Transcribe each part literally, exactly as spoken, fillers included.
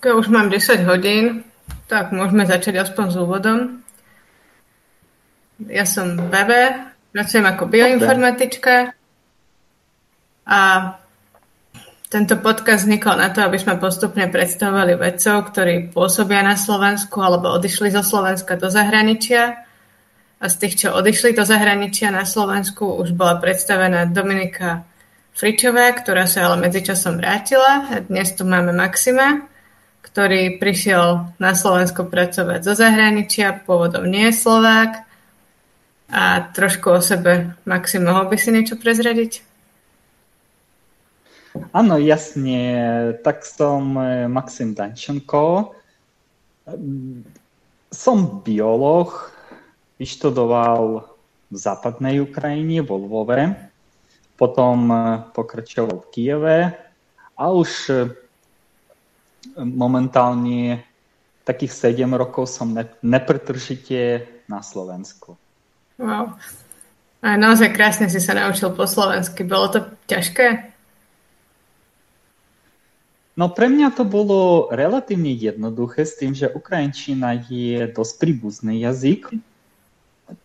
Keď už mám desať hodín, tak môžeme začať aspoň s úvodom. Ja som Bebe, pracujem ako bioinformatička a tento podcast vznikol na to, aby sme postupne predstavovali vedcov, ktorí pôsobia na Slovensku alebo odišli zo Slovenska do zahraničia. A z tých, čo odišli do zahraničia na Slovensku, už bola predstavená Dominika Fričová, ktorá sa ale medzičasom vrátila. A dnes tu máme Maxima, ktorý prišiel na Slovensko pracovať zo zahraničia, pôvodom nie je Slovák. A trošku o sebe, Maxim, mohol by si niečo prezradiť? Áno, jasne. Tak som Maxim Dančenko. Som biológ, vyštudoval v západnej Ukrajine, vo Lvove, potom pokračoval v Kyjeve a už momentálne takých sedem rokov som nepretržite na Slovensku. Wow. A naozaj krásne si sa naučil po slovensky. Bolo to ťažké? No pre mňa to bolo relatívne jednoduché s tým, že ukrajinčina je dosť príbuzný jazyk,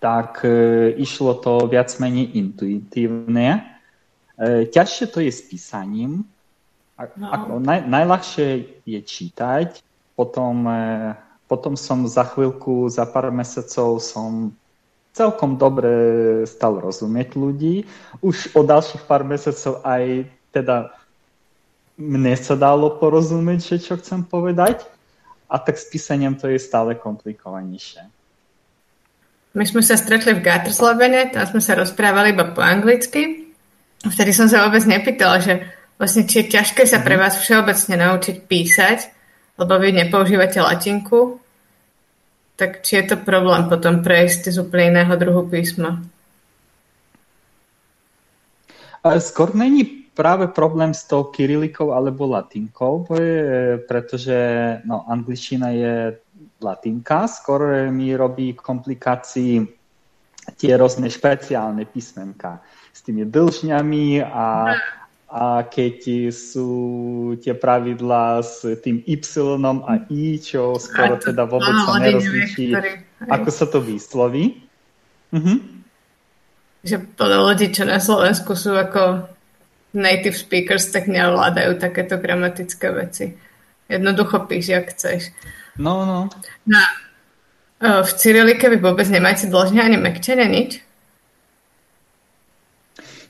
tak e, išlo to viac menej intuitívne. E, ťažšie to je s písaním. A, no. ako, naj, najľahšie je čítať. Potom, e, potom som za chvíľku, za pár mesiacov som celkom dobre stal rozumieť ľudí. Už o ďalších pár mesiacov aj teda mne sa dalo porozumieť, čo chcem povedať. A tak s písaním to je stále komplikovanejšie. My sme sa stretli v Gatrslovene, tam sme sa rozprávali iba po anglicky. Vtedy som sa vôbec nepýtala, že vlastne či je ťažké sa pre vás všeobecne naučiť písať, lebo vy nepoužívate latinku, tak či je to problém potom prejsť z úplne iného druhu písma? Skôr není práve problém s tou kyrilikou alebo latinkou, pretože no, angličtina je latinka, skôr mi robí komplikácii tie rôzne špeciálne písmenka s tými dlžňami a, a keď sú tie pravidlá s tým y a i, čo skoro teda vôbec sa nerozličí, ako sa to vysloví. Mhm. Že podľa ľudí, čo na Slovensku sú ako native speakers, tak neovládajú takéto gramatické veci. Jednoducho píš, jak chceš. No, no. No v cyrilike vy vôbec nemáte dlžne ani mäkčene, nič?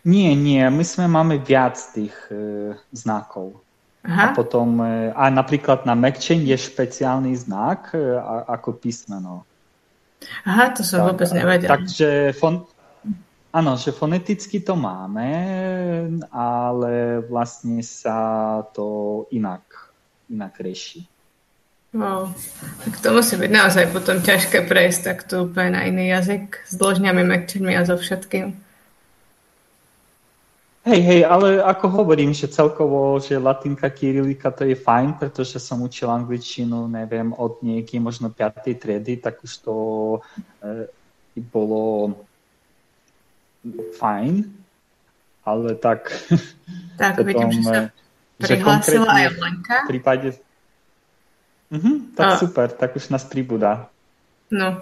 Nie, nie. My sme máme viac tých e, znakov. Aha. A potom, e, a napríklad na mäkčen je špeciálny znak e, a, ako písmeno. Aha, to som tak, vôbec nevedel. Takže fon... áno, že foneticky to máme, ale vlastne sa to inak, inak rieši. Wow. Tak to musí byť naozaj potom ťažké prejsť takto úplne na iný jazyk s dĺžňami, mäkčenmi a so všetkým. Hej, hej, ale ako hovorím, že celkovo, že latinka, kyrilika to je fajn, pretože som učil angličtinu, neviem, od niekým možno piatej triedy, tak už to e, bolo fajn, ale tak... Tak potom, vidím, že sa prihlásila aj Lenka. V prípade... Mhm, tak a... super, tak už nás pribúda. No,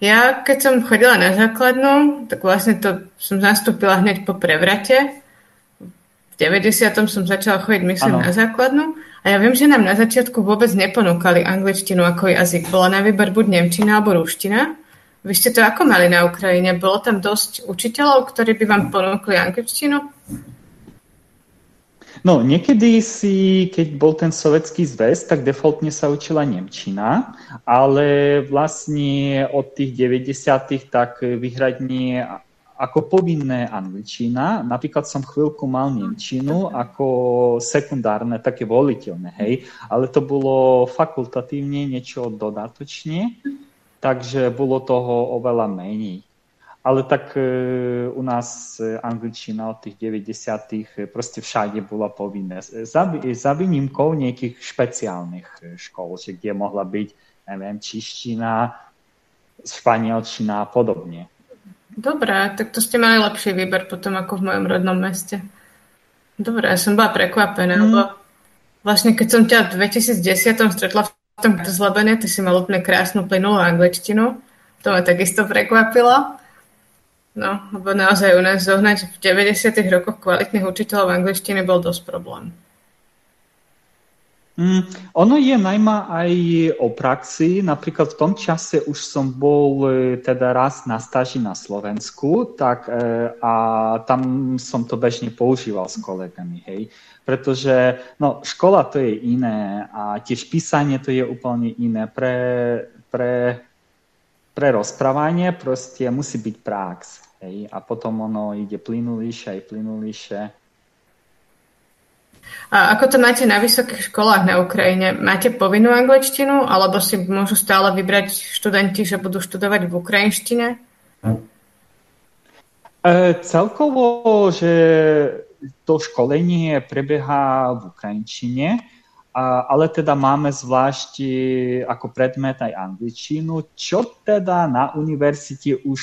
ja keď som chodila na základnú, tak vlastne to som nastúpila hneď po prevrate. V deväťdesiatom som začala chodiť, myslím, ano. Na základnú. A ja viem, že nám na začiatku vôbec neponúkali angličtinu ako jazyk. Bola na výber buď nemčina, alebo ruština. Vy ste to ako mali na Ukrajine? Bolo tam dosť učiteľov, ktorí by vám ponúkli angličtinu? No, niekedy si, keď bol ten sovietský zväz, tak defaultne sa učila nemčina, ale vlastne od tých deväťdesiatych tak vyhradne ako povinné angličina. Napríklad som chvíľku mal nemčinu ako sekundárne, také voliteľné, hej, ale to bolo fakultatívne, niečo dodatočne, takže bolo toho oveľa menej. Ale tak u nás angličtina od tých deväťdesiatych proste všade bola povinná. Za výnimkou nejakých špeciálnych škôl, kde mohla byť, neviem, čeština, španielčina a podobne. Dobre, tak to ste mali lepší výber potom ako v mojom rodnom meste. Dobre, ja som bola prekvapená, mm. lebo Vlastne, keď som ťa v dvetisícdesať stretla v tom Gatrslovene, ty si mal úplne krásnu plynulú angličtinu. To ma takisto prekvapilo. No, lebo naozaj u nás zohnať v deväťdesiatych rokoch kvalitných učiteľov angličtiny bol dosť problém. Mm, ono je najmä aj o praxi. Napríklad v tom čase už som bol teda raz na stáži na Slovensku, tak a tam som to bežne používal s kolegami, hej. Pretože no, škola to je iné a tiež písanie to je úplne iné. Pre, pre, pre rozprávanie proste musí byť prax, hej. A potom ono ide plynulejšie aj plynulejšie. A ako to máte na vysokých školách na Ukrajine? Máte povinnú angličtinu, alebo si môžu stále vybrať študenti, že budú študovať v ukrajinštine? E, celkovo, že to školenie prebieha v ukrajinčine, ale teda máme zvlášť ako predmet aj angličtinu, čo teda na univerzite už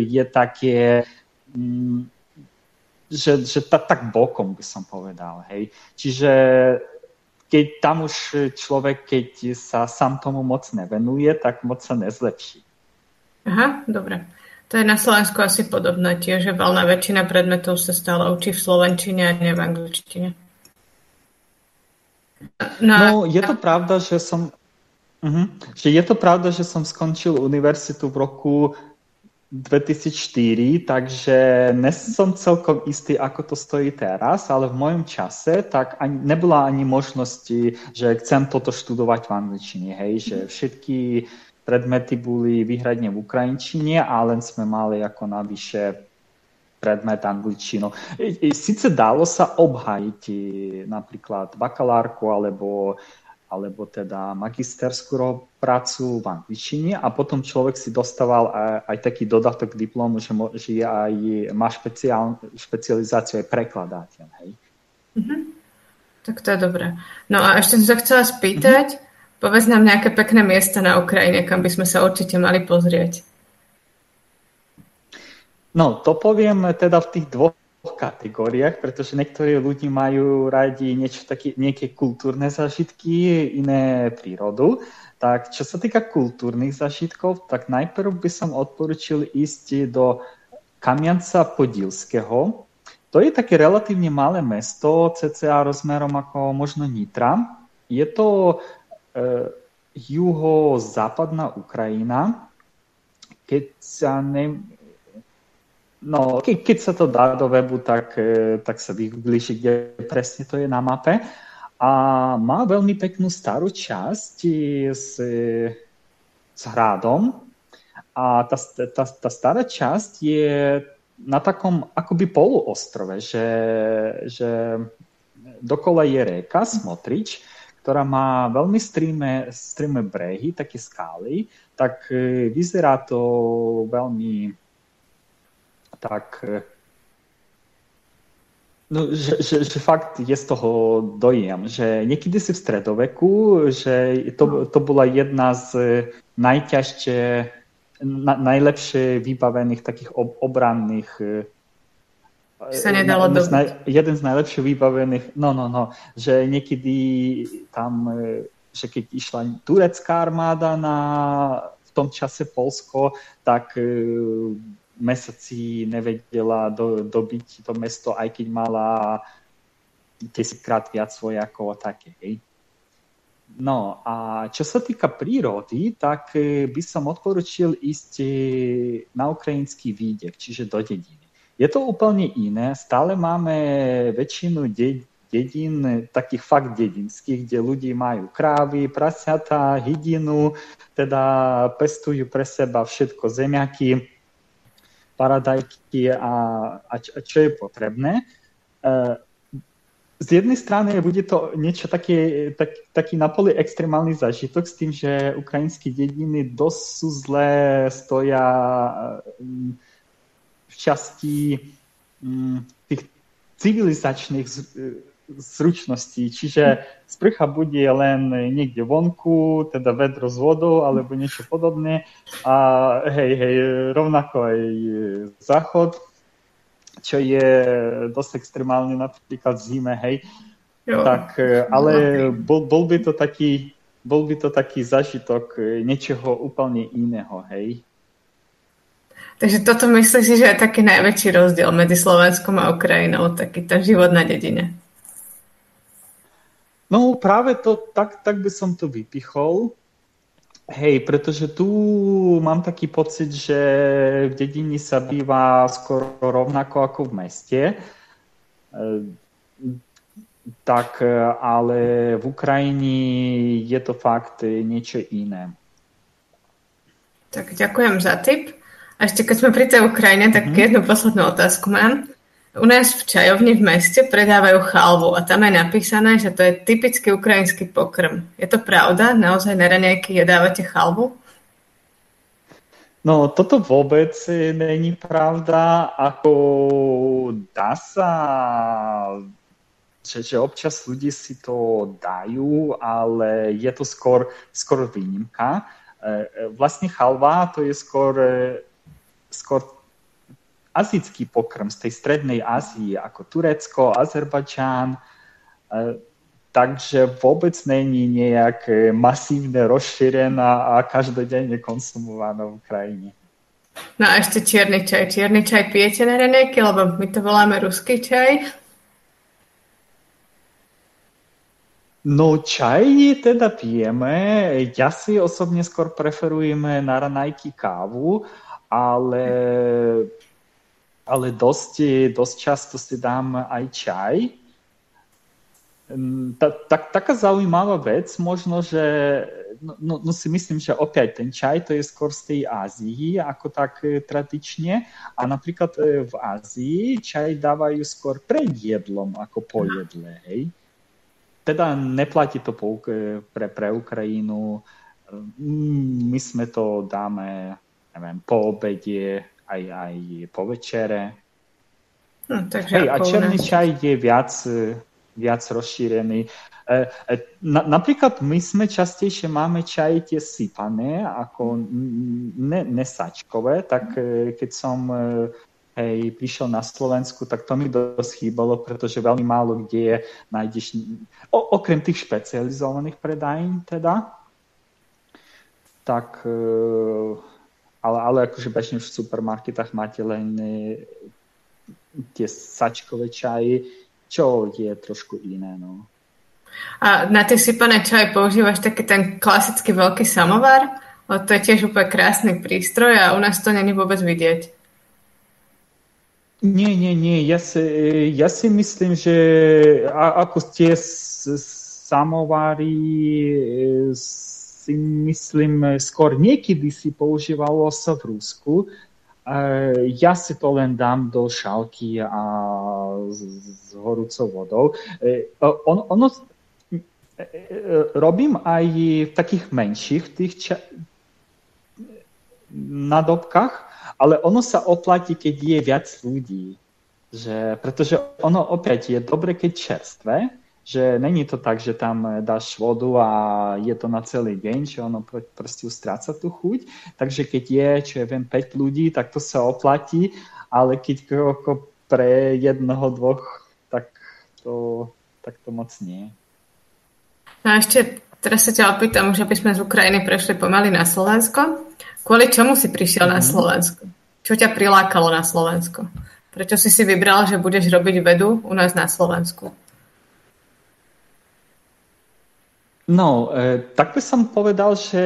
je také... Mm, že, že ta, tak bokom by som povedal, hej. Čiže keď tam už človek, keď sa sám tomu moc nevenuje, tak moc sa nezlepší. Aha, dobre. To je na Slovensku asi podobné tiež, že veľná väčšina predmetov sa stále učí v slovenčine a nie v angličtine. No, no je to pravda, že som uh-huh. že je to pravda, že som skončil univerzitu v roku dvetisícštyri, takže nie som celkom istý, ako to stojí teraz, ale v mojom čase tak ani, nebola ani možnosti, že chcem toto študovať v angličtine, hej, že všetky predmety boli výhradne v ukrajinčine a len sme mali ako navyše predmet angličtinu. Sice dalo sa obhájiť napríklad bakalárku alebo alebo teda magisterskú prácu v angličtine a potom človek si dostával aj, aj taký dodatok k diplomu, že, mo, že aj, má špeciál, špecializáciu aj prekladateľ. Hej. Uh-huh. Tak to je dobré. No a ešte som sa chcela spýtať, uh-huh. povedz nám nejaké pekné miesta na Ukrajine, kam by sme sa určite mali pozrieť. No, to poviem teda v tých dvoch kategóriách, pretože niektorí ľudia majú radi niečo také, nejaké kultúrne zážitky, iné prírodu. Tak čo sa týka kultúrnych zážitkov, tak najprv by som odporučil ísť do Kamianca Podilského. To je také relatívne malé mesto, cca rozmerom ako možno Nitra. Je to e, juhozápadná Ukrajina. Keď sa ne... No, ke, keď sa to dá do webu, tak, tak sa vygooglíš, kde presne to je na mape. A má veľmi peknú starú časť s, s hradom. A tá, tá, tá stará časť je na takom akoby poloostrove, že, že dokola je rieka Smotrič, ktorá má veľmi strýme, strýme brehy, také skály. Tak vyzerá to veľmi... tak, no, že, že, že fakt je z toho dojem, že niekedy si v stredoveku, že to, to bola jedna z najťažšie, na, najlepšie vybavených takých ob, obranných sa nedalo dobiť. Naj, jeden z najlepšie vybavených, no, no, no, že niekedy tam, že keď išla turecká armáda na v tom čase Polsko, tak mesiaci nevedela do, dobiť to mesto, aj keď mala desaťkrát viac vojakov a také. No a čo sa týka prírody, tak by som odporučil ísť na ukrajinský výdek, čiže do dediny. Je to úplne iné, stále máme väčšinu de- dedín, takých fakt dedinských, kde ľudí majú krávy, prasiatá, hydinu, teda pestujú pre seba všetko, zemiaky, paradajky a, a, a čo je potrebné. Z jednej strany bude to niečo také, tak, taký napoli extrémálny zážitok s tým, že ukrajinské dediny dosť sú zle stoja v časti tých civilizačných zručností, čiže sprcha bude len niekde vonku, teda vedro s vodou alebo niečo podobné a hej, hej, rovnako aj záchod, čo je dosť extrémálne napríklad v zime, hej. Jo. Tak, ale bol, bol, by to taký, bol by to taký zažitok niečoho úplne iného, hej? Takže toto myslím si, že je taký najväčší rozdiel medzi Slovenskom a Ukrajinou, taký ten život na dedine. No práve to, tak, tak by som to vypichol. Hej, pretože tu mám taký pocit, že v dedini sa býva skoro rovnako ako v meste. Tak, ale v Ukrajine je to fakt niečo iné. Tak ďakujem za tip. A ešte keď sme pri tej Ukrajine, tak mm-hmm. jednu poslednú otázku mám. U nás v čajovni v meste predávajú chalvu a tam je napísané, že to je typický ukrajinský pokrm. Je to pravda? Naozaj na raňajky jedávate chalvu? No, toto vôbec není pravda. Ako dá sa, že, že občas ľudí si to dajú, ale je to skôr, skôr výnimka. Vlastne chalva to je skôr... skôr azijský pokrm z tej strednej Ázie, ako Turecko, Azerbajdžán. Takže vôbec není nejak masívne rozšírená a každodenne konsumovaná v Ukrajine. No a ešte čierny čaj. Čierny čaj pijete na raňajky, lebo my to voláme ruský čaj. No čaj teda pijeme. Ja si osobne skôr preferujem na raňajky kávu, ale, ale dosť, dosť často si dám aj čaj. Ta, tak, taká zaujímavá vec, možno, že no, no si myslím, že opäť ten čaj to je skôr z tej Ázii, ako tak tradične. A napríklad v Ázii čaj dávajú skôr pred jedlom, ako po jedle. Hej. Teda neplatí to po, pre, pre Ukrajinu. My sme to dáme... neviem, po obede, aj, aj po večere. No, hej, a černý čaj je viac, viac rozšírený. Na, napríklad my sme častejšie máme čaj tie sypané, ako ne, nesačkové, tak keď som hej, prišiel na Slovensku, tak to mi dosť chýbalo, pretože veľmi málo kde je, nájdeš, o, okrem tých špecializovaných predajín teda, tak... Ale, ale akože bežne v supermarketách máte len tie sačkové čaje, čo je trošku iné. No. A na tie sypané čaje používaš taký ten klasický veľký samovar? O, to je tiež úplne krásny prístroj a u nás to není vôbec vidieť. Nie, nie, nie. Ja si, ja si myslím, že ako tie samovary... myslím, skôr niekedy si používalo sa v Rusku. Ja si to len dám do šálky a s horúcou vodou. On, ono, robím aj v takých menších tých ča- nadobkách, ale ono sa oplatí, keď je viac ľudí. Že, pretože ono opäť je dobre, keď čerstvé, že není to tak, že tam dáš vodu a je to na celý deň, že ono proste stráca tú chuť. Takže keď je, čo ja viem, päť ľudí, tak to sa oplatí, ale keď ako pre jednoho, dvoch, tak to, tak to moc nie. No a ešte teraz sa ťa opýtam, že by sme z Ukrajiny prešli pomaly na Slovensko. Kvôli čomu si prišiel mm. na Slovensko? Čo ťa prilákalo na Slovensko? Prečo si si vybral, že budeš robiť vedu u nás na Slovensku? No, tak by som povedal, že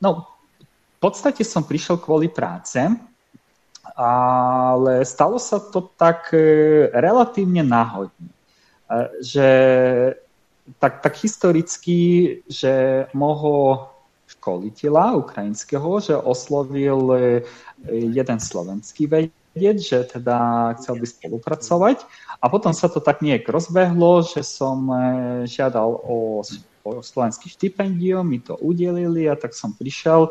no, v podstate som prišiel kvôli práce, ale stalo sa to tak relatívne náhodne, že tak, tak historicky, že môho školiteľa ukrajinského, že oslovil jeden slovenský vedec, že teda chcel by spolupracovať. A potom sa to tak nejak rozbehlo, že som žiadal o, o slovenský štipendium, mi to udelili a tak som prišiel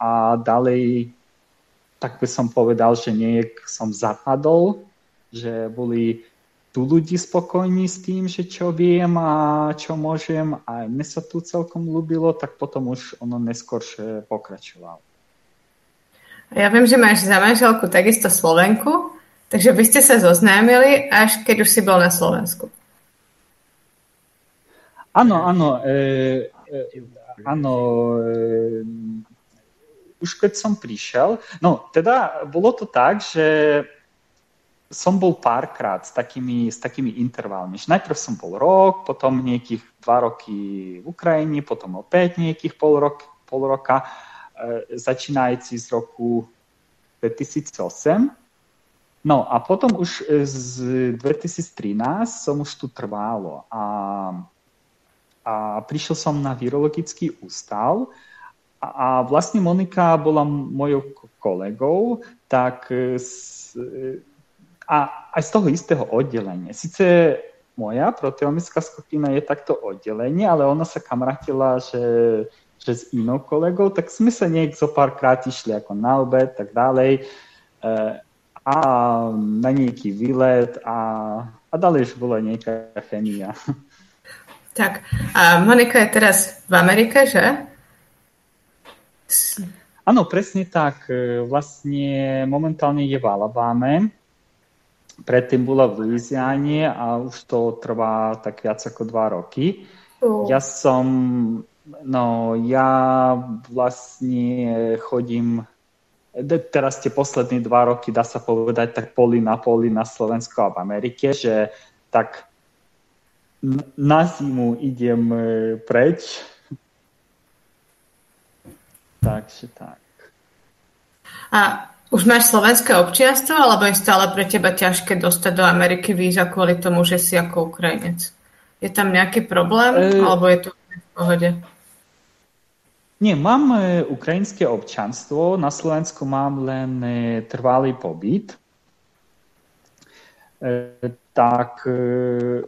a ďalej, tak by som povedal, že nejak som zapadol, že boli tu ľudí spokojní s tým, že čo viem a čo môžem a mne sa tu celkom ľúbilo, tak potom už ono neskôršie pokračovalo. Ja viem, že máš za manželku takisto Slovenku, takže vy ste sa zoznámili, až keď už si bol na Slovensku. Áno, áno. E, e, áno. E, už keď som prišiel, no teda bolo to tak, že som bol párkrát s takými, s takými intervalmi. Najprv som bol rok, potom nejakých dva roky v Ukrajine, potom opäť nejakých pol, rok, pol roka, e, začínajúci z roku dvetisícosem. No a potom už z dvetisíctrinásť som už tu trvalo a, a prišiel som na Virologický ústav a, a vlastne Monika bola mojou kolegou, tak z, a aj z toho istého oddelenia. Sice moja proteomická skupina je takto oddelenie, ale ona sa kamratila, že, že s inou kolegou, tak sme sa niekto párkrát išli ako na obed, tak ďalej. E, a na nejaký výlet a, a ďalej už bola nejaká chemia. Tak, a Monika je teraz v Amerike, že? Áno, presne tak. Vlastne momentálne je v Alabáme, predtým bola v Louisiane a už to trvá tak viac ako dva roky. Uh. Ja som, no ja vlastne chodím teraz tie posledné dva roky, dá sa povedať, tak poli na poli na Slovensku a v Amerike, že tak na zimu idem preč. Takže tak. A už máš slovenské občianstvo, alebo je stále pre teba ťažké dostať do Ameriky víza kvôli tomu, že si ako Ukrajinec? Je tam nejaký problém, e... alebo je to v pohode? Nie, mám e, ukrajinské občanstvo, na Slovensku mám len e, trvalý pobyt. E, tak e,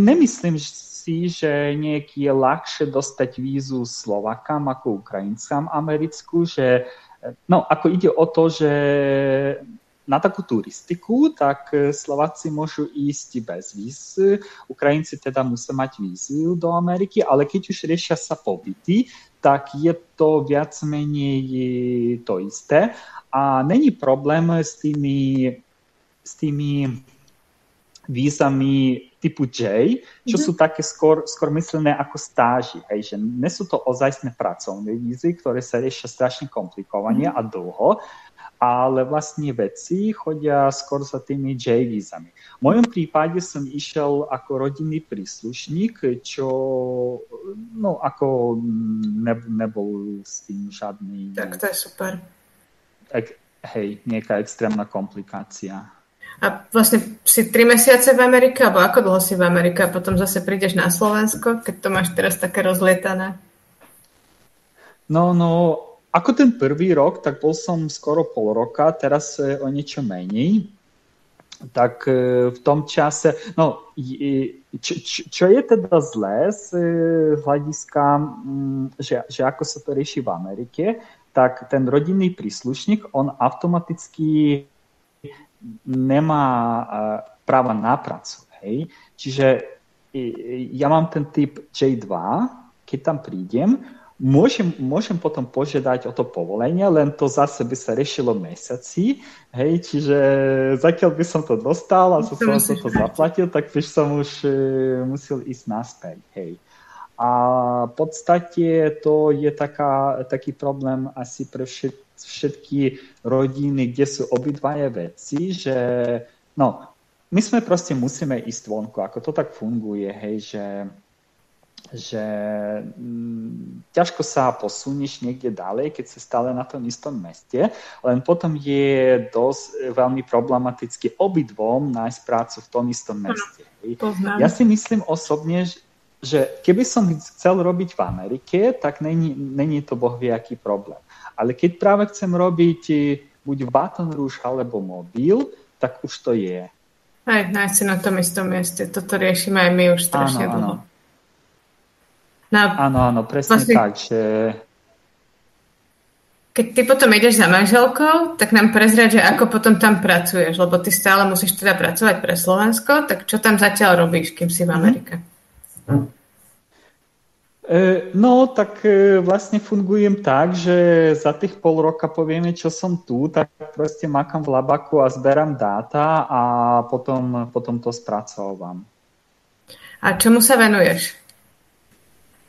nemyslím si, že niekedy je ľahšie dostať vízu Slovákom ako Ukrajincom americkú, že no, ako ide o to, že na takú turistiku, tak Slováci môžu ísť bez víz. Ukrajinci teda musia mať vízu do Ameriky, ale keď už riešia sa pobyty, tak je to viac menej to isté. A není problém s tými, s tými vízami typu J, čo mm-hmm. sú také skôr, skôr myslené ako stáži. Hej, že nie sú to ozajstné pracovné vízy, ktoré sa riešia strašne komplikovane mm-hmm. a dlho, ale vlastne veci chodia skôr za tými J-vízami. V mojom prípade som išiel ako rodinný príslušník, čo no, ako ne, nebol s tým žiadny... Tak to je super. Ek, hej, nejaká extrémna komplikácia. A vlastne si tri mesiace v Amerike, alebo ako dlho si v Amerike a potom zase prídeš na Slovensko, keď to máš teraz také rozlietané? No, no... Ako ten prvý rok, tak bol som skoro pol roka, teraz o niečo menej. Tak v tom čase, no, čo, čo je teda zlé z hľadiska, že, že ako sa to rieši v Amerike, tak ten rodinný príslušník, on automaticky nemá práva na prácu. Hej? Čiže ja mám ten typ J dva, keď tam prídem, Môžem, môžem potom požiadať o to povolenie, len to zase by sa riešilo mesiaci, hej, čiže zatiaľ by som to dostal a som som to zaplatil, tak by som už musel ísť naspäť, hej. A v podstate to je taká, taký problém asi pre všetky rodiny, kde sú obidvaje veci, že no, my sme proste musíme ísť vonku, ako to tak funguje, hej, že že ťažko sa posunieš niekde ďalej, keď sa stále na tom istom meste, len potom je dosť veľmi problematicky obidvom nájsť prácu v tom istom meste. Poznám. Ja si myslím osobne, že keby som chcel robiť v Amerike, tak není, není to bohviaký problém. Ale keď práve chcem robiť buď v Baton Rouge alebo mobil, tak už to je. Aj nájsť si na tom istom mieste. Toto riešime aj my už strašne áno, dlho. Áno. Na... Áno, áno, presne vlastne... tak, že... Keď ty potom ideš za manželkou, tak nám prezrať, že ako potom tam pracuješ, lebo ty stále musíš teda pracovať pre Slovensko, tak čo tam zatiaľ robíš, kým si v Amerike? No, tak vlastne fungujem tak, že za tých pol roka povieme, čo som tu, tak proste makám v labaku a zberám dáta a potom, potom to spracovám. A A čomu sa venuješ?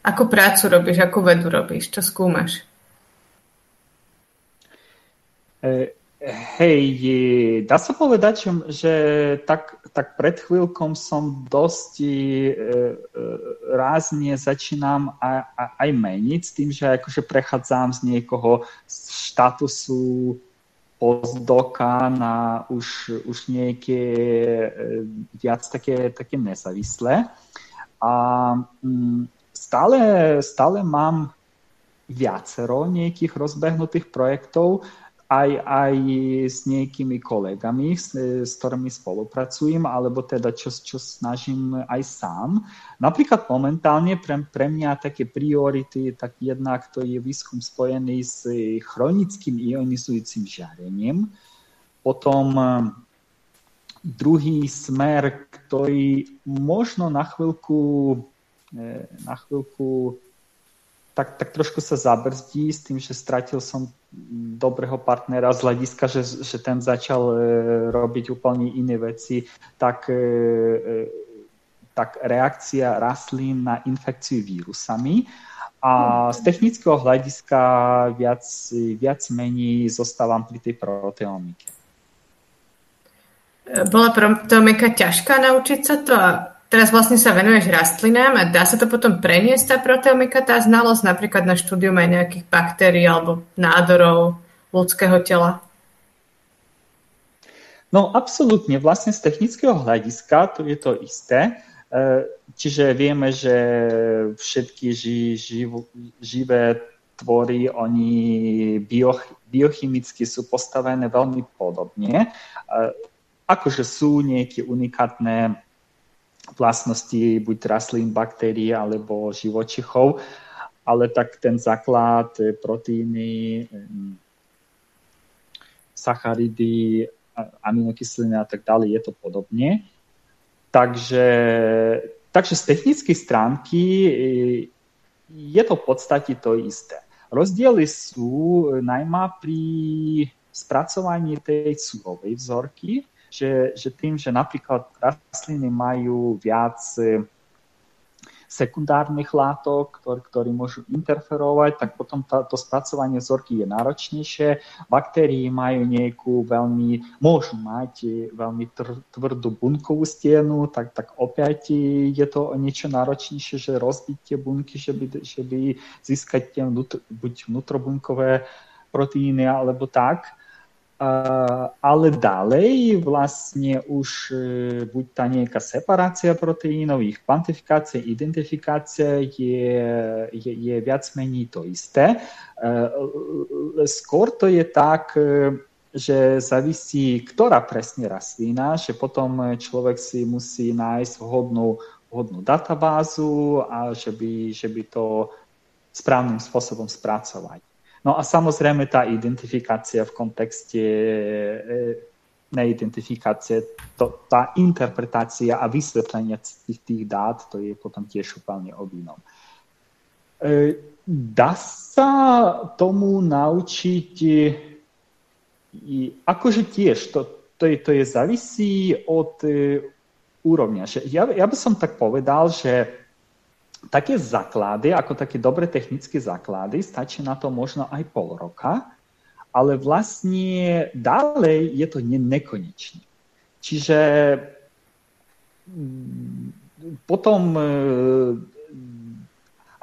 Akú prácu robíš? Akú vedu robíš? Čo skúmaš? Hej, dá sa povedať, že tak, tak pred chvíľkom som dosť rázne začínam aj meniť s tým, že akože prechádzam z niekoho štatusu postdoka na už, už nejaké viac také, také nezávislé. A stále, stále mám viacero nejakých rozbehnutých projektov, aj, aj s nejakými kolegami, s, s ktorými spolupracujem, alebo teda čo, čo snažím aj sám. Napríklad momentálne pre, pre mňa také priority, tak jednak to je výskum spojený s chronickým ionizujúcim žiarením. Potom druhý smer, ktorý možno na chvíľku, na chvíľku tak, tak trošku sa zabrzdí s tým, že stratil som dobrého partnera z hľadiska, že, že ten začal robiť úplne iné veci, tak, tak reakcia rastlín na infekciu vírusami. A z technického hľadiska viac, viac menej zostávam pri tej proteomike. Bola proteomika ťažká naučiť sa to a teraz vlastne sa venuješ rastlinám a dá sa to potom preniesť tá proteomika, tá znalosť napríklad na štúdium aj nejakých baktérií alebo nádorov ľudského tela? No absolútne, vlastne z technického hľadiska to je to isté. Čiže vieme, že všetky ži, živ, živé tvory, oni bio, biochemicky sú postavené veľmi podobne. Akože sú nejaké unikátne vlastnosti buď rastlín, baktérií alebo živočichov, ale tak ten základ proteíny, sacharidy, aminokyseliny a tak ďalej je to podobne. Takže, takže z technickej stránky je to v podstate to isté. Rozdiely sú najmä pri spracovaní tej surovej vzorky, Že, že tým, že napríklad rastliny majú viac sekundárnych látok, ktoré, ktoré môžu interferovať, tak potom tá, to spracovanie vzorky je náročnejšie. Baktérie majú nejakú veľmi, môžu mať veľmi tvrdú bunkovú stienu, tak, tak opäť je to niečo náročnejšie, že rozbiť tie bunky, že by, že by získať tie vnútro, buď vnútrobunkové proteíny alebo tak. Uh, ale ďalej vlastne už uh, buď tá nejaká separácia proteínov, ich kvantifikácia, identifikácia je, je, je viac menej to isté. Uh, skôr to je tak, uh, že závisí, ktorá presne rastlina, že potom človek si musí nájsť vhodnú, vhodnú databázu a že by, že by to správnym spôsobom spracovať. No a samozrejme tá identifikácia v kontexte neidentifikácie, to, tá interpretácia a vysvetlenie tých, tých dát, to je potom tiež úplne o inom. Dá sa tomu naučiť, akože tiež, to, to, je, to je závisí od úrovňa. Ja, ja by som tak povedal, že také základy, ako také dobré technické základy, stačí na to možno aj pol roka, ale vlastne ďalej je to nekonečné. Čiže potom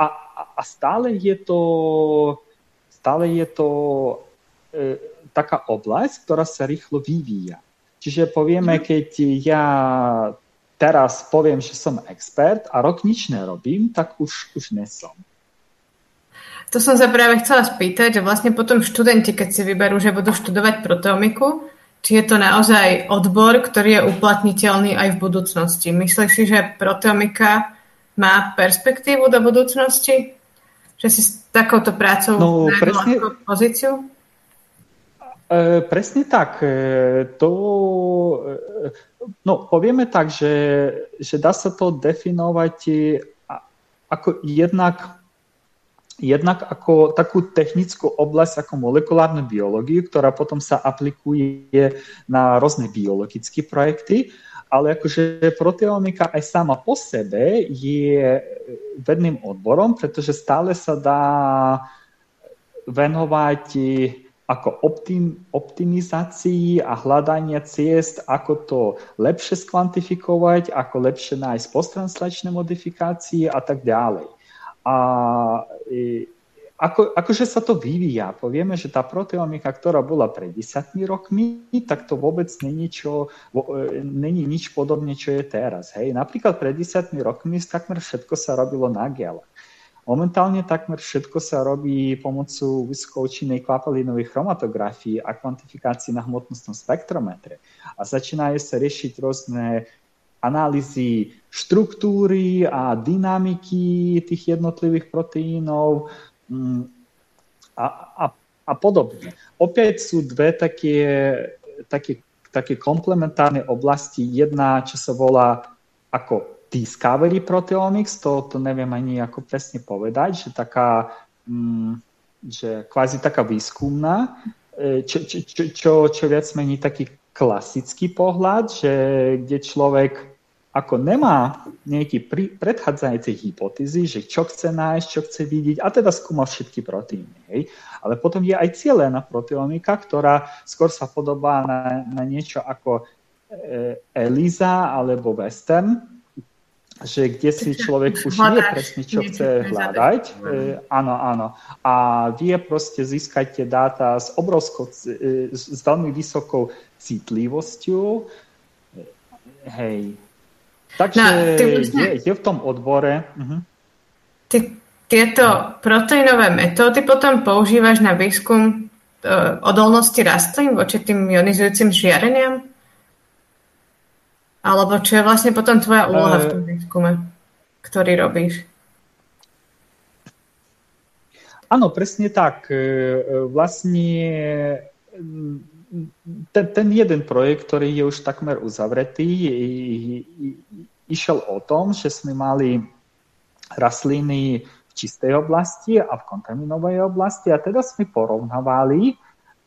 a, a stále je to stále je to e, taká oblasť, ktorá sa rýchlo vyvíja. Čiže povieme, keď ja teraz poviem, že som expert a rok nič nerobím, tak už, už nesom. To som sa práve chcela spýtať, že vlastne potom študenti, keď si vyberú, že budú študovať proteomiku, či je to naozaj odbor, ktorý je uplatniteľný aj v budúcnosti. Myslíš si, že proteomika má perspektívu do budúcnosti? Že si s takouto prácou no, presne pozíciu? E, presne tak. E, to... E, No, povieme tak, že, že dá sa to definovať ako jednak jednak ako takú technickú oblasť ako molekulárnu biológiu, ktorá potom sa aplikuje na rôzne biologické projekty, ale akože proteomika aj sama po sebe je vedným odborom, pretože stále sa dá venovať ako optim, optimizácii a hľadanie ciest, ako to lepšie skvantifikovať, ako lepšie nájsť posttranslačné modifikácie a tak ďalej. A ako, akože sa to vyvíja. Povieme, že tá proteomika, ktorá bola pred desiatimi rokmi, tak to vôbec není nič podobne, čo je teraz. Hej? Napríklad pred desiatimi rokmi takmer všetko sa robilo na gele. Momentálne takmer všetko sa robí pomocou vysokoučinnej kvapalinovej chromatografie a kvantifikácii na hmotnostnom spektrometre. A začínajú sa riešiť rôzne analýzy štruktúry a dynamiky tých jednotlivých proteínov a, a, a podobne. Opäť sú dve také, také, také komplementárne oblasti. Jedna, čo sa volá ako Discovery Proteomics, to, to neviem ani ako presne povedať, že taká, že kvázi taká výskumná, čo, čo, čo, čo, čo viac mení taký klasický pohľad, že kde človek ako nemá nejaké predchádzajúce hypotézy, že čo chce nájsť, čo chce vidieť a teda skúma všetky proteíny. Ale potom je aj cieľená proteomika, ktorá skôr sa podobá na, na niečo ako ELISA alebo Western, že kde si človek už nie presne, čo chce hľadať. E, áno, áno. A vie proste získať tie dáta s obrovskou, e, s veľmi vysokou citlivosťou. Hej. Takže no, vlastne, je, je v tom odbore. Uh-huh. Ty, tieto proteínové metódy potom používaš na výskum e, odolnosti rastlín voči tým ionizujúcim žiareniam? Alebo čo je vlastne potom tvoja úloha v tom výskume, ktorý robíš? Áno, presne tak. Vlastne ten, ten jeden projekt, ktorý je už takmer uzavretý, išiel o tom, že sme mali rastliny v čistej oblasti a v kontaminovej oblasti a teda sme porovnávali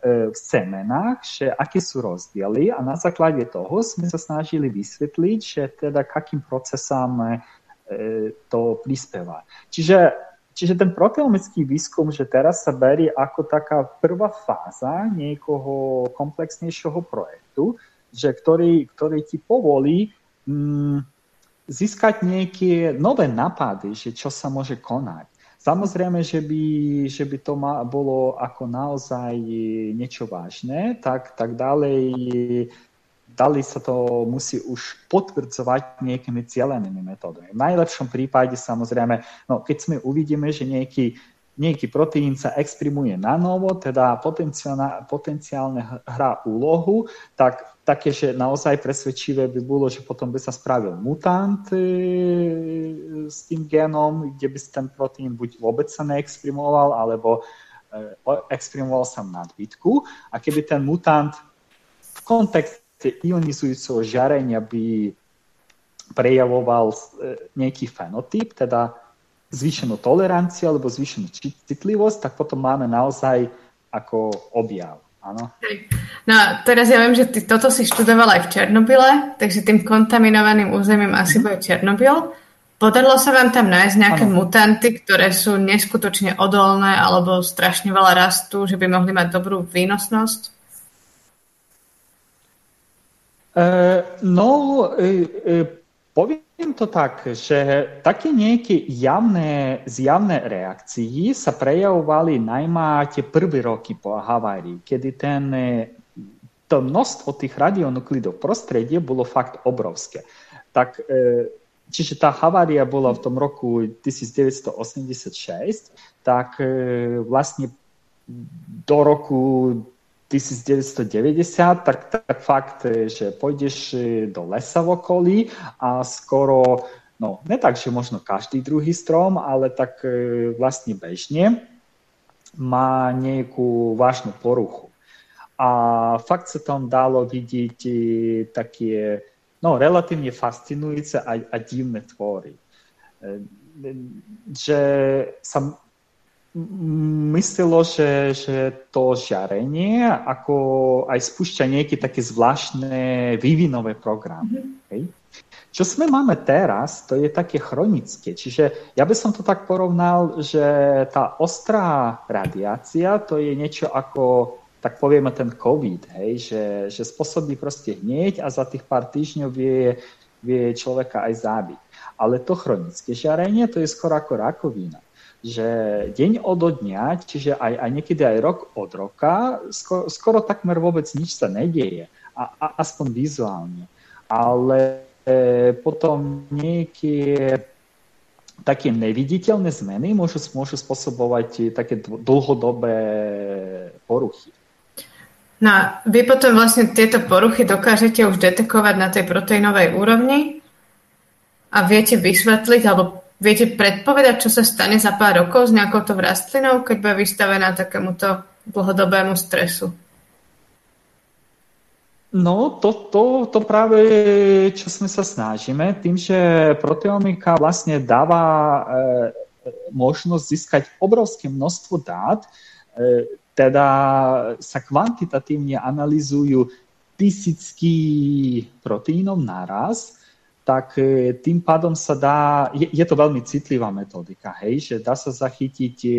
v semenách, že aké sú rozdiely a na základe toho sme sa snažili vysvetliť, že teda k akým procesom to prispieva. Čiže, čiže ten proteomický výskum, že teraz sa berie ako taká prvá fáza niekoho komplexnejšieho projektu, že ktorý, ktorý ti povolí mm, získať nejaké nové nápady, že čo sa môže konať. Samozrejme, že by, že by to ma, bolo ako naozaj niečo vážne, tak, tak ďalej, ďalej sa to musí už potvrdzovať nejakými cieľenými metódami. V najlepšom prípade samozrejme, no, keď sme uvidíme, že nejaký, nejaký proteín sa exprimuje na novo, teda potenciálne hrá úlohu, tak také, že naozaj presvedčivé by bolo, že potom by sa spravil mutant s tým génom, kde by ten proteín buď vôbec sa neexprimoval, alebo exprimoval sa v nadbytku. A keby ten mutant v kontexte ionizujúceho žiarenia by prejavoval nejaký fenotyp, teda zvýšenú toleranciu alebo zvýšenú citlivosť, tak potom máme naozaj ako objav. Áno. No teraz ja viem, že ty toto si študovala aj v Černobyle, takže tým kontaminovaným územím asi bude Černobyl. Podarilo sa vám tam nájsť nejaké ano. mutanty, ktoré sú neskutočne odolné alebo strašne veľa rastú, že by mohli mať dobrú výnosnosť? E, no, e, e, poviem to tak, že také nejaké javné, zjavné reakcie sa prejavovali najmä tie prvé roky po havárii, kedy ten... to množstvo tých radionuklidov v prostredie bolo fakt obrovské. Tak, čiže tá havária bola v tom roku devätnásť osemdesiatšesť, tak vlastne do roku devätnásť deväťdesiat, tak, tak fakt, že pôjdeš do lesa v okolí a skoro, no ne tak, že možno každý druhý strom, ale tak vlastne bežne má nejakú vážnu poruchu. A fakt sa tam dalo vidieť také no, relatívne fascinujúce a, a divné tvory. Že sa myslelo, že, že to žiarenie ako aj spúšťa nejaké také zvláštne vývinové programy. Mm-hmm. Hej. Čo sme máme teraz, to je také chronické. Čiže ja by som to tak porovnal, že tá ostrá radiácia, to je niečo ako, tak povieme, ten COVID, hej, že, že spôsobí proste hneď a za tých pár týždňov vie, vie človeka aj zabiť. Ale to chronické žiarenie, to je skoro ako rakovina. Že deň odo dňa, čiže aj, aj niekedy aj rok od roka, skoro, skoro takmer vôbec nič sa nedieje, a, a, aspoň vizuálne. Ale e, potom nejaké také neviditeľné zmeny môžu, môžu spôsobovať také dlhodobé poruchy. No a vy potom vlastne tieto poruchy dokážete už detekovať na tej proteínovej úrovni a viete vysvetliť, alebo viete predpovedať, čo sa stane za pár rokov s nejakou to rastlinou, keď bude vystavená takémuto dlhodobému stresu? No, to, to, to práve, čo sme sa snažíme, tým, že proteomika vlastne dáva e, možnosť získať obrovské množstvo dát, e, teda sa kvantitatívne analýzujú tisícky proteínov naraz, tak tým pádom sa dá, je, je to veľmi citlivá metodika, hej, že dá sa zachytiť e,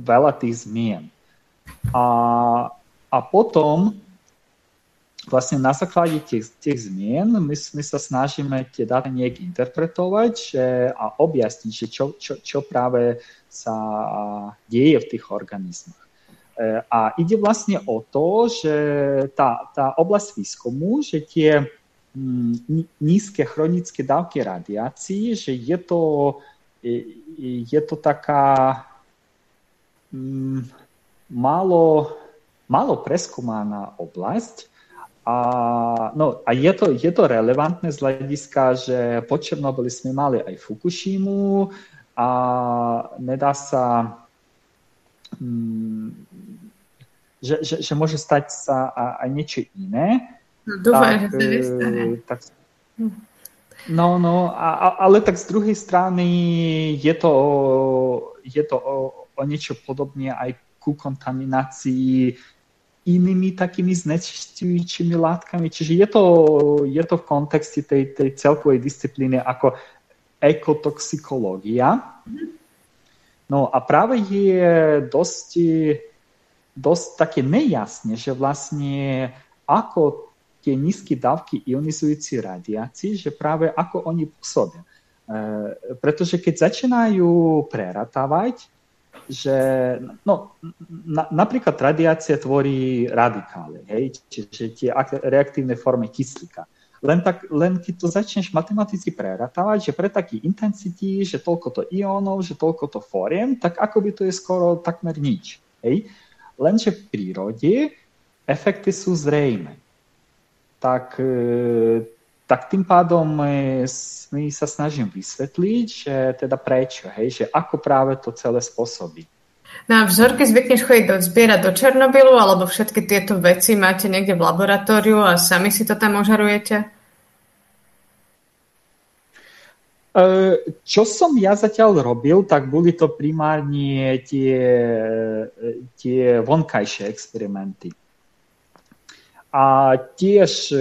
veľa tých zmien. A, a potom vlastne na základe tých, tých zmien my, my sa snažíme tie dáta nejak interpretovať že, a objasniť, že čo, čo, čo práve sa deje v tých organizmoch. E, a ide vlastne o to, že tá, tá oblasť výskumu, že tie nízke chronické dávky radiácií, že je to, je to taká um, málo, málo preskúmaná oblasť a, no, a je, to, je to relevantné z hľadiska, že po Černobyli sme mali aj Fukušimu a nedá sa um, že, že, že môže stať sa aj niečo iné. No, dúfam, tak, že sa tak, no, no, a, ale tak z druhej strany je to, je to o, o niečo podobne aj ku kontaminácii inými takými znečistujúcimi látkami. Čiže je to, je to v kontexte tej, tej celkovej disciplíny ako ekotoxikológia. No a práve je dosť, dosť také nejasne, že vlastne ako tie nízke dávky ionizujúcej radiácie, že práve ako oni pôsobia. E, pretože keď začínajú preratávať, že no, na, napríklad radiácia tvorí radikály, hej, čiže tie reaktívne formy kyslíka. Len, tak, len keď to začneš matematicky preratávať, že pre taký intenzity, že toľko to ionov, že toľko to fóriem, tak akoby to je skoro takmer nič. Hej. Lenže v prírode efekty sú zrejme. Tak, tak tým pádom my sa snažím vysvetliť, že teda prečo, hej, že ako práve to celé spôsobí. Na vzorky zvykneš chodiť do, zbierať do Černobylu, alebo všetky tieto veci máte niekde v laboratóriu a sami si to tam ožarujete? Čo som ja zatiaľ robil, tak boli to primárne tie, tie vonkajšie experimenty. A tiež,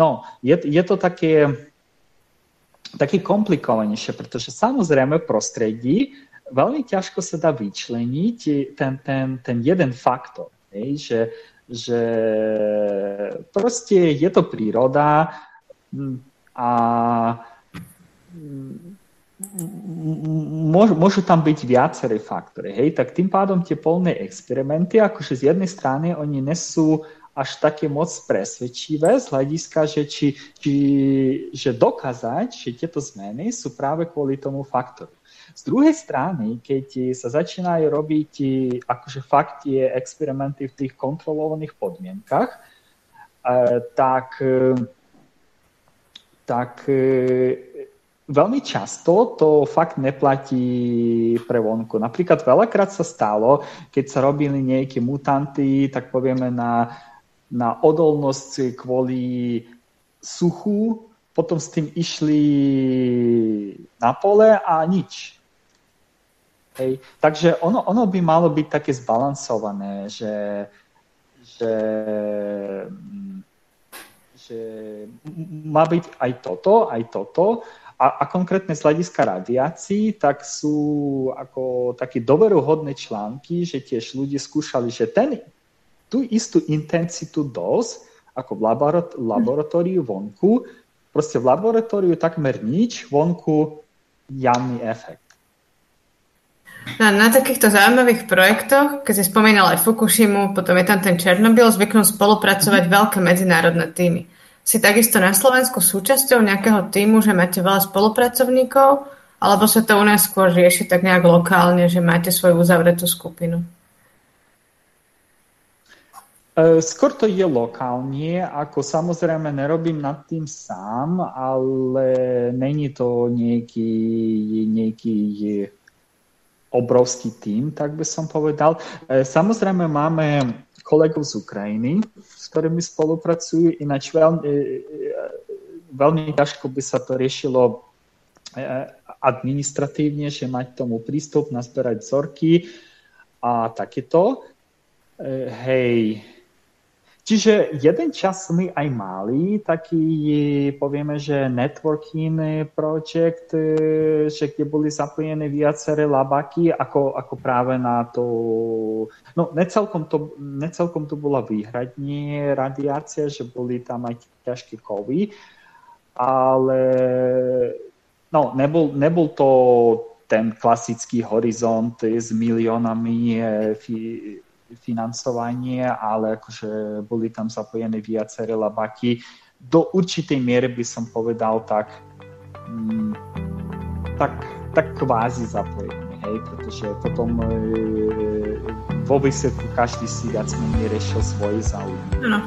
no, je, je to také, také komplikovanejšie, pretože samozrejme v prostredí veľmi ťažko sa dá vyčleniť ten, ten, ten jeden faktor, hej, že, že proste je to príroda a môžu, môžu tam byť viaceré faktory, hej, tak tým pádom tie polné experimenty, akože z jednej strany oni nesú až také moc presvedčivé z hľadiska, že, či, či, že dokázať, že tieto zmeny sú práve kvôli tomu faktoru. Z druhej strany, keď sa začínajú robiť akože fakt tie experimenty v tých kontrolovaných podmienkach, tak, tak veľmi často to fakt neplatí pre vonku. Napríklad veľakrát sa stalo, keď sa robili nejaké mutanty, tak povieme na na odolnosť kvôli suchu, potom s tým išli na pole a nič. Hej. Takže ono, ono by malo byť také zbalansované, že, že, že má byť aj toto, aj toto. A, a konkrétne z hľadiska radiácií, tak sú ako také dôveruhodné články, že tiež ľudia skúšali, že ten, tú istú intenzitu dos, ako v laboratóriu vonku, proste v laboratóriu takmer nič, vonku jamný efekt. Na, na takýchto zaujímavých projektoch, keď si spomínal aj Fukushimu, potom je tam ten Černobyl, zvyknú spolupracovať veľké medzinárodné týmy. Si takisto na Slovensku súčasťou nejakého týmu, že máte veľa spolupracovníkov, alebo sa to u nás skôr rieši tak nejak lokálne, že máte svoju uzavretú skupinu? Skôr to je lokálne, ako samozrejme nerobím nad tým sám, ale není to nejaký, nejaký obrovský tím, tak by som povedal. Samozrejme máme kolegov z Ukrajiny, s ktorými spolupracujú, ináč veľmi, veľmi ťažko by sa to riešilo administratívne, že mať tomu prístup, nazberať vzorky a takéto. Hej. Čiže jeden čas sme aj mali taký, povieme, že networking project, že kde boli zapojené viaceré labaky, ako, ako práve na to... No, necelkom to, necelkom to bola výhradne radiácia, že boli tam aj ťažké kovy, ale no, nebol, nebol to ten klasický horizont s miliónami fi- financovanie, ale akože boli tam zapojené viaceré labaky. Do určitej miery by som povedal tak, mm, tak, tak kvázi zapojené, hej, pretože potom e, vo výsledku každý si viac menej riešil svoje záujmy. No,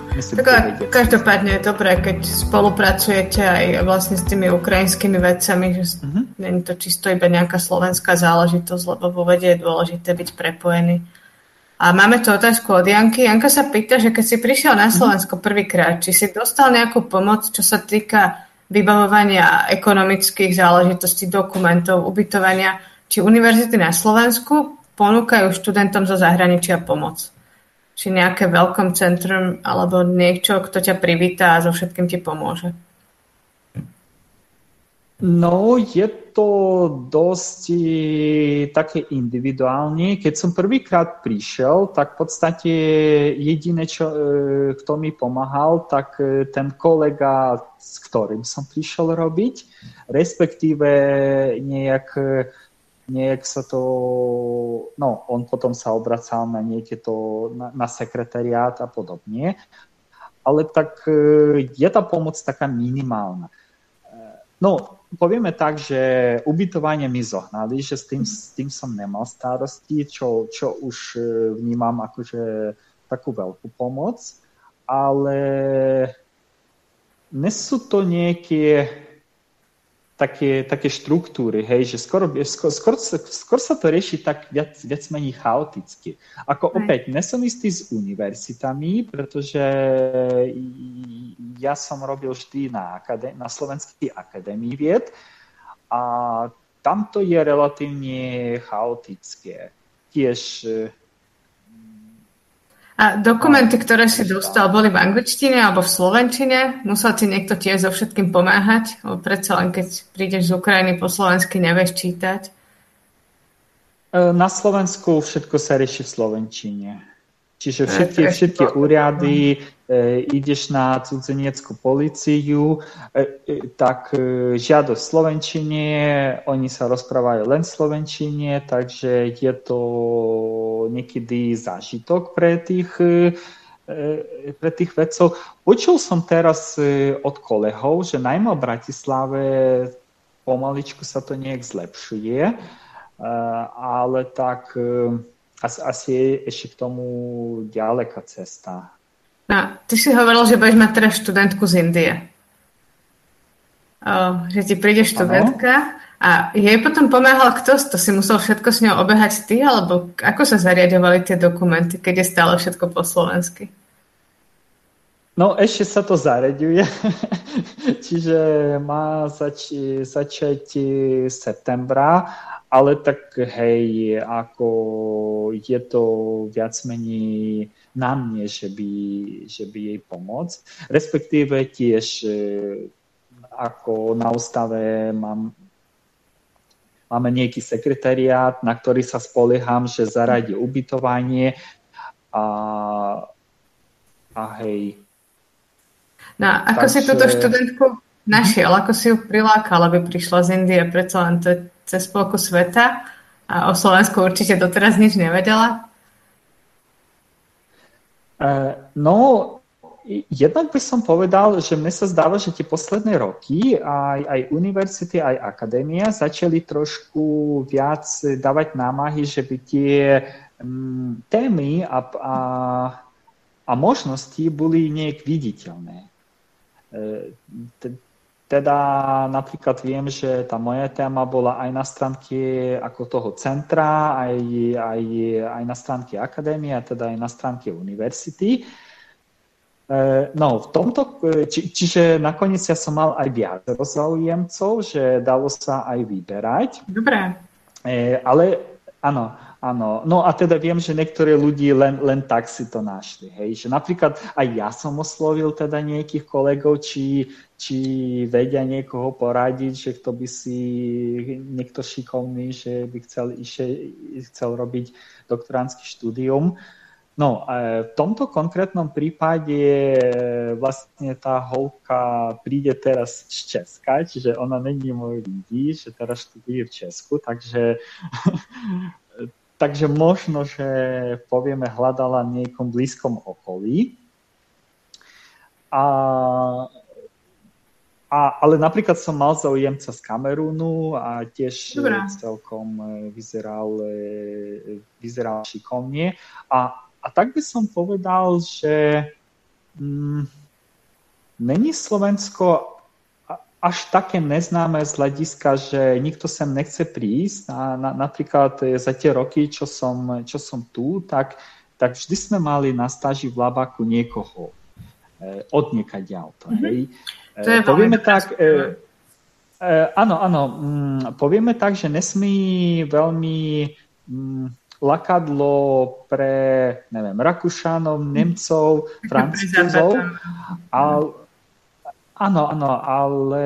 každopádne je dobré, keď spolupracujete aj vlastne s tými ukrajinskými vecami, že mm-hmm. nie je to čisto iba nejaká slovenská záležitosť, lebo vo vede je dôležité byť prepojený. A máme tu otázku od Janky. Janka sa pýta, že keď si prišiel na Slovensko prvýkrát, či si dostal nejakú pomoc, čo sa týka vybavovania ekonomických záležitostí, dokumentov, ubytovania, či univerzity na Slovensku ponúkajú študentom zo zahraničia pomoc. Či nejaké welcome centrum alebo niečo, kto ťa privítá a so všetkým ti pomôže. No, je to dosť také individuálne. Keď som prvýkrát prišiel, tak v podstate jediné, čo, kto mi pomáhal, tak ten kolega, s ktorým som prišiel robiť, respektíve nejak, nejak sa to... No, on potom sa obracal na niekto, na, na sekretariát a podobne. Ale tak je tá pomoc taká minimálna. No, povieme tak, že ubytovanie mi zohnali, že s tým, s tým som nemal starosti, čo, čo už vnímam akože takú veľkú pomoc, ale nesú to nejaké také, také štruktúry, hej, že skoro, skoro, skoro, skoro sa to rieši tak viac, viac menej chaoticky. Ako opäť, nesom istý s univerzitami, pretože ja som robil vždy na, akadé- na Slovenskej akadémii vied a tam to je relatívne chaotické. Tiež... A dokumenty, ktoré si dostal, boli v angličtine alebo v slovenčine? Musel ti niekto tiež so všetkým pomáhať? Predsa len keď prídeš z Ukrajiny, po slovensky nevieš čítať? Na Slovensku všetko sa rieši v slovenčine. Čiže všetky, všetky úrady, e, ideš na cudzineckú políciu, e, e, tak e, žiadosť v slovenčine, oni sa rozprávajú len v slovenčine, takže je to... niekedy zážitok pre tých, pre tých vedcov. Počul som teraz od kolegov, že najmä v Bratislave pomaličku sa to nejak zlepšuje, ale tak asi je ešte k tomu ďaleká cesta. No, ty si hovoril, že budeš mať teraz študentku z Indie. O, že ti príde študentka... Ano? A jej potom pomáhal kto? To si musel všetko s ňou obehať ty? Alebo ako sa zariadovali tie dokumenty, keď je stále všetko po slovensky? No ešte sa to zareďuje, čiže má zač- začať septembra, ale tak hej, ako je to viac menej na mne, že by, že by jej pomôcť. Respektíve tiež ako na ústave mám, máme nejaký sekretariát, na ktorý sa spolieham, že zaradí ubytovanie a, a hej. No, ako Takže... si túto študentku našiel? Ako si ju prilákal, aby prišla z Indie? Predsa len to je cez polku sveta a o Slovensku určite doteraz nič nevedela? No, jednak by som povedal, že mne sa zdáva, že tie posledné roky aj, aj univerzity, aj akadémia začali trošku viac dávať námahy, že by tie m, témy a, a, a možnosti boli nejak viditeľné. Teda napríklad viem, že tá moja téma bola aj na stránke ako toho centra, aj, aj, aj na stránke akadémie, teda aj na stránke univerzity. No v tomto, či, čiže nakoniec ja som mal aj viac záujemcov, že dalo sa aj vyberať. Dobre. Ale áno, áno. No a teda viem, že niektorí ľudí len, len tak si to našli. Hej. Že napríklad aj ja som oslovil teda nejakých kolegov, či, či vedia niekoho poradiť, že kto by si niekto šikovný, že by chcel, chcel robiť doktorantský štúdium. No v tomto konkrétnom prípade vlastne tá holka príde teraz z Česka, čiže ona není môj ľudí, že teraz študuje v Česku, takže... Takže možno, že povieme, hľadala v nejakom blízkom okolí. A, a, ale napríklad som mal zaujemca z Kamerunu a tiež Dobre. celkom vyzeral, vyzeral šikovne. A, a tak by som povedal, že mm, není Slovensko až také neznáme z hľadiska, že nikto sem nechce prísť. A na, napríklad za tie roky, čo som, čo som tu, tak, tak vždy sme mali na stáži v Labaku niekoho. E, od niekaďal. Mm-hmm. E, povieme tak, e, e, áno, áno, m, povieme tak, že nesmí veľmi m, lakadlo pre, neviem, Rakúšanov, Nemcov, Francúzov, ale Áno, áno, ale,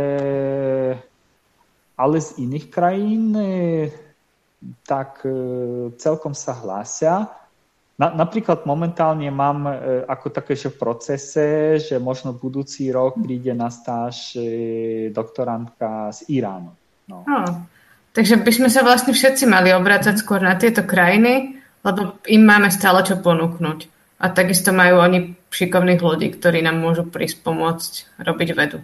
ale z iných krajín tak celkom sa hlásia. Na, napríklad momentálne mám ako také, že v procese, že možno budúci rok príde na stáž doktorantka z Iránu. No. No, takže by sme sa vlastne všetci mali obrácať skôr na tieto krajiny, lebo im máme stále čo ponúknuť. A takisto majú oni šikovných ľudí, ktorí nám môžu prísť pomôcť robiť vedu.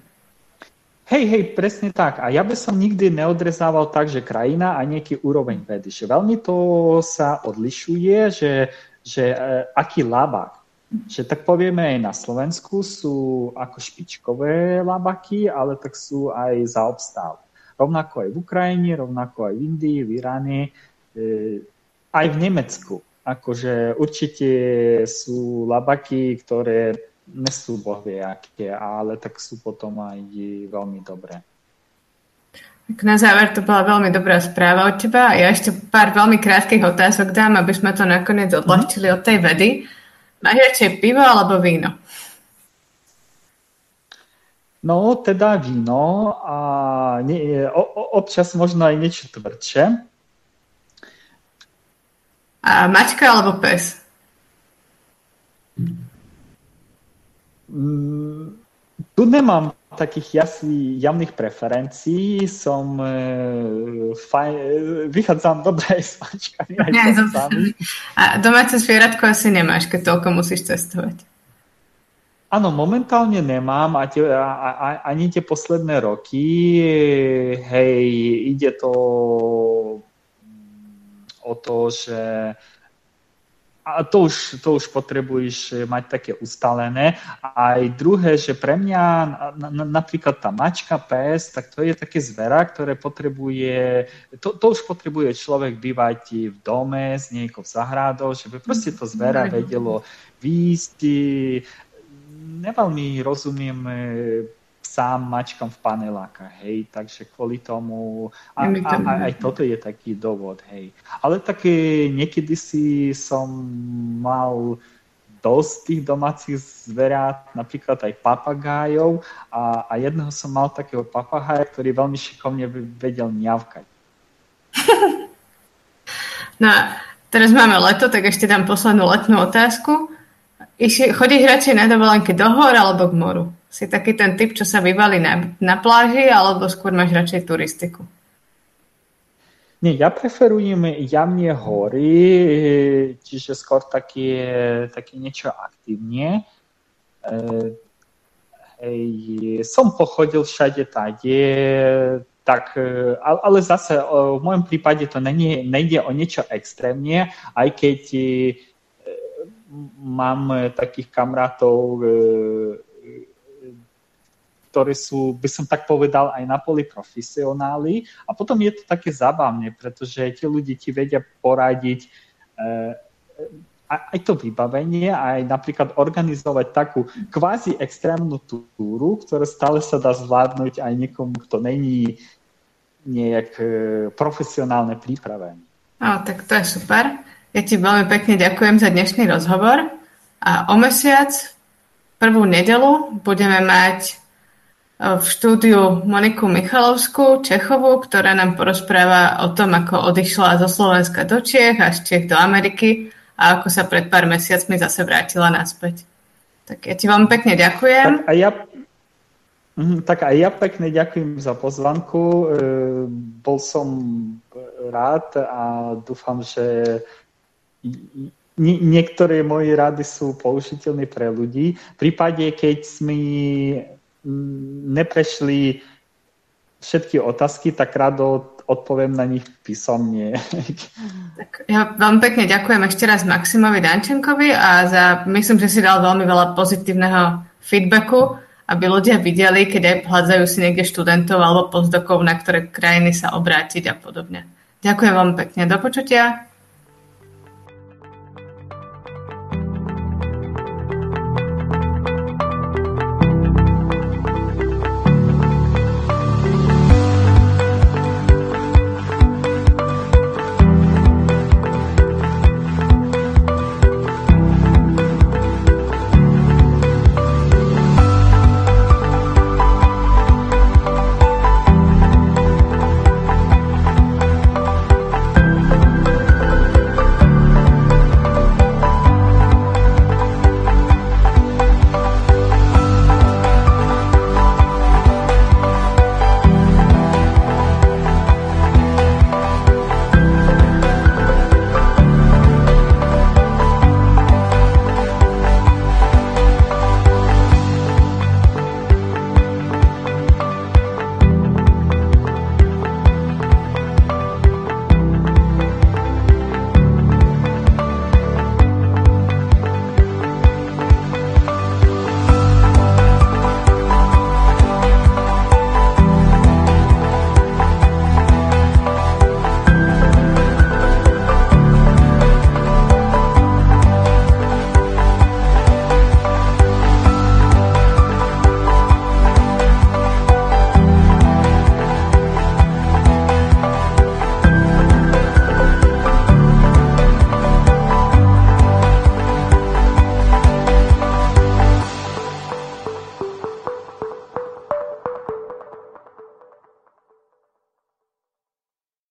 Hej, hej, presne tak. A ja by som nikdy neodrezával tak, že krajina a nejaký úroveň vedy. Že veľmi to sa odlišuje, že, že e, aký labák. Že tak povieme, aj na Slovensku sú ako špičkové labaky, ale tak sú aj zaobstále. Rovnako aj v Ukrajine, rovnako aj v Indii, v Iráne, e, aj v Nemecku. Akože určite sú labaky, ktoré nesú bohvie aké, ale tak sú potom aj veľmi dobré. Tak na záver to bola veľmi dobrá správa od teba. Ja ešte pár veľmi krátkych otázok dám, aby sme to nakoniec odľahčili od tej vedy. Máš radšej pivo alebo víno? No, teda víno a nie, o, o, občas možno aj niečo tvrdšie. A mačka alebo pes? Mm, tu nemám takých jasných, javných preferencií. Som e, fajn, e, vychádzam dobre aj s mačkami, aj ja, s psami. A domáce zvieratko asi nemáš, keď toľko musíš cestovať. Áno, momentálne nemám a te, a, a, ani tie posledné roky. Hej, ide to... o to, že a to už, to už potrebuješ mať také ustalené. A aj druhé, že pre mňa na, na, napríklad tá mačka, pes, tak to je také zvera, ktoré potrebuje, to, to už potrebuje človek bývať v dome s nejakou záhradou, že by proste to zvera vedelo výjsť, neveľmi rozumiem sám mačkám v paneláka, hej, takže kvôli tomu a, a, a, aj toto je taký dôvod, hej. Ale tak niekedy si som mal dosť tých domácich zvierat, napríklad aj papagájov a, a jedného som mal takého papagája, ktorý veľmi šikovne vedel mňavkať. No a teraz máme leto, tak ešte dám poslednú letnú otázku. Chodíš radšej na dovolenke do hor alebo k moru? Si taký ten typ, čo sa vyvalí na, na pláži, alebo skôr máš radšej turistiku? Nie, ja preferujem javne hory, čiže skôr také, také niečo aktívne. Hej, som pochodil všade tade, tak, ale zase v mojom prípade to nejde o niečo extrémne, aj keď mám takých kamarátov, ktoré sú, by som tak povedal, aj na poli profesionáli. A potom je to také zábavné, pretože tie ľudia ti vedia poradiť eh, aj to vybavenie, aj napríklad organizovať takú kvázi extrémnu túru, ktorá stále sa dá zvládnuť aj niekomu, kto není nejak eh, profesionálne pripravený. No, tak to je super. Ja ti veľmi pekne ďakujem za dnešný rozhovor. A o mesiac, prvú nedeľu, budeme mať v štúdiu Moniku Michalovskú Čechovú, ktorá nám porozpráva o tom, ako odišla zo Slovenska do Čiech a z Čiech do Ameriky a ako sa pred pár mesiacmi zase vrátila naspäť. Tak ja ti veľmi pekne ďakujem. Tak a ja, tak a ja pekne ďakujem za pozvanku. Bol som rád a dúfam, že niektoré moje rady sú použiteľné pre ľudí. V prípade, keď sme neprešli všetky otázky, tak rado odpoviem na nich písomne. Tak ja vám pekne ďakujem ešte raz Maximovi Dančenkovi a za, myslím, že si dal veľmi veľa pozitívneho feedbacku, aby ľudia videli, keď aj hľadzajú si niekde študentov alebo postdokov, na ktoré krajiny sa obrátiť a podobne. Ďakujem vám pekne. Do počutia.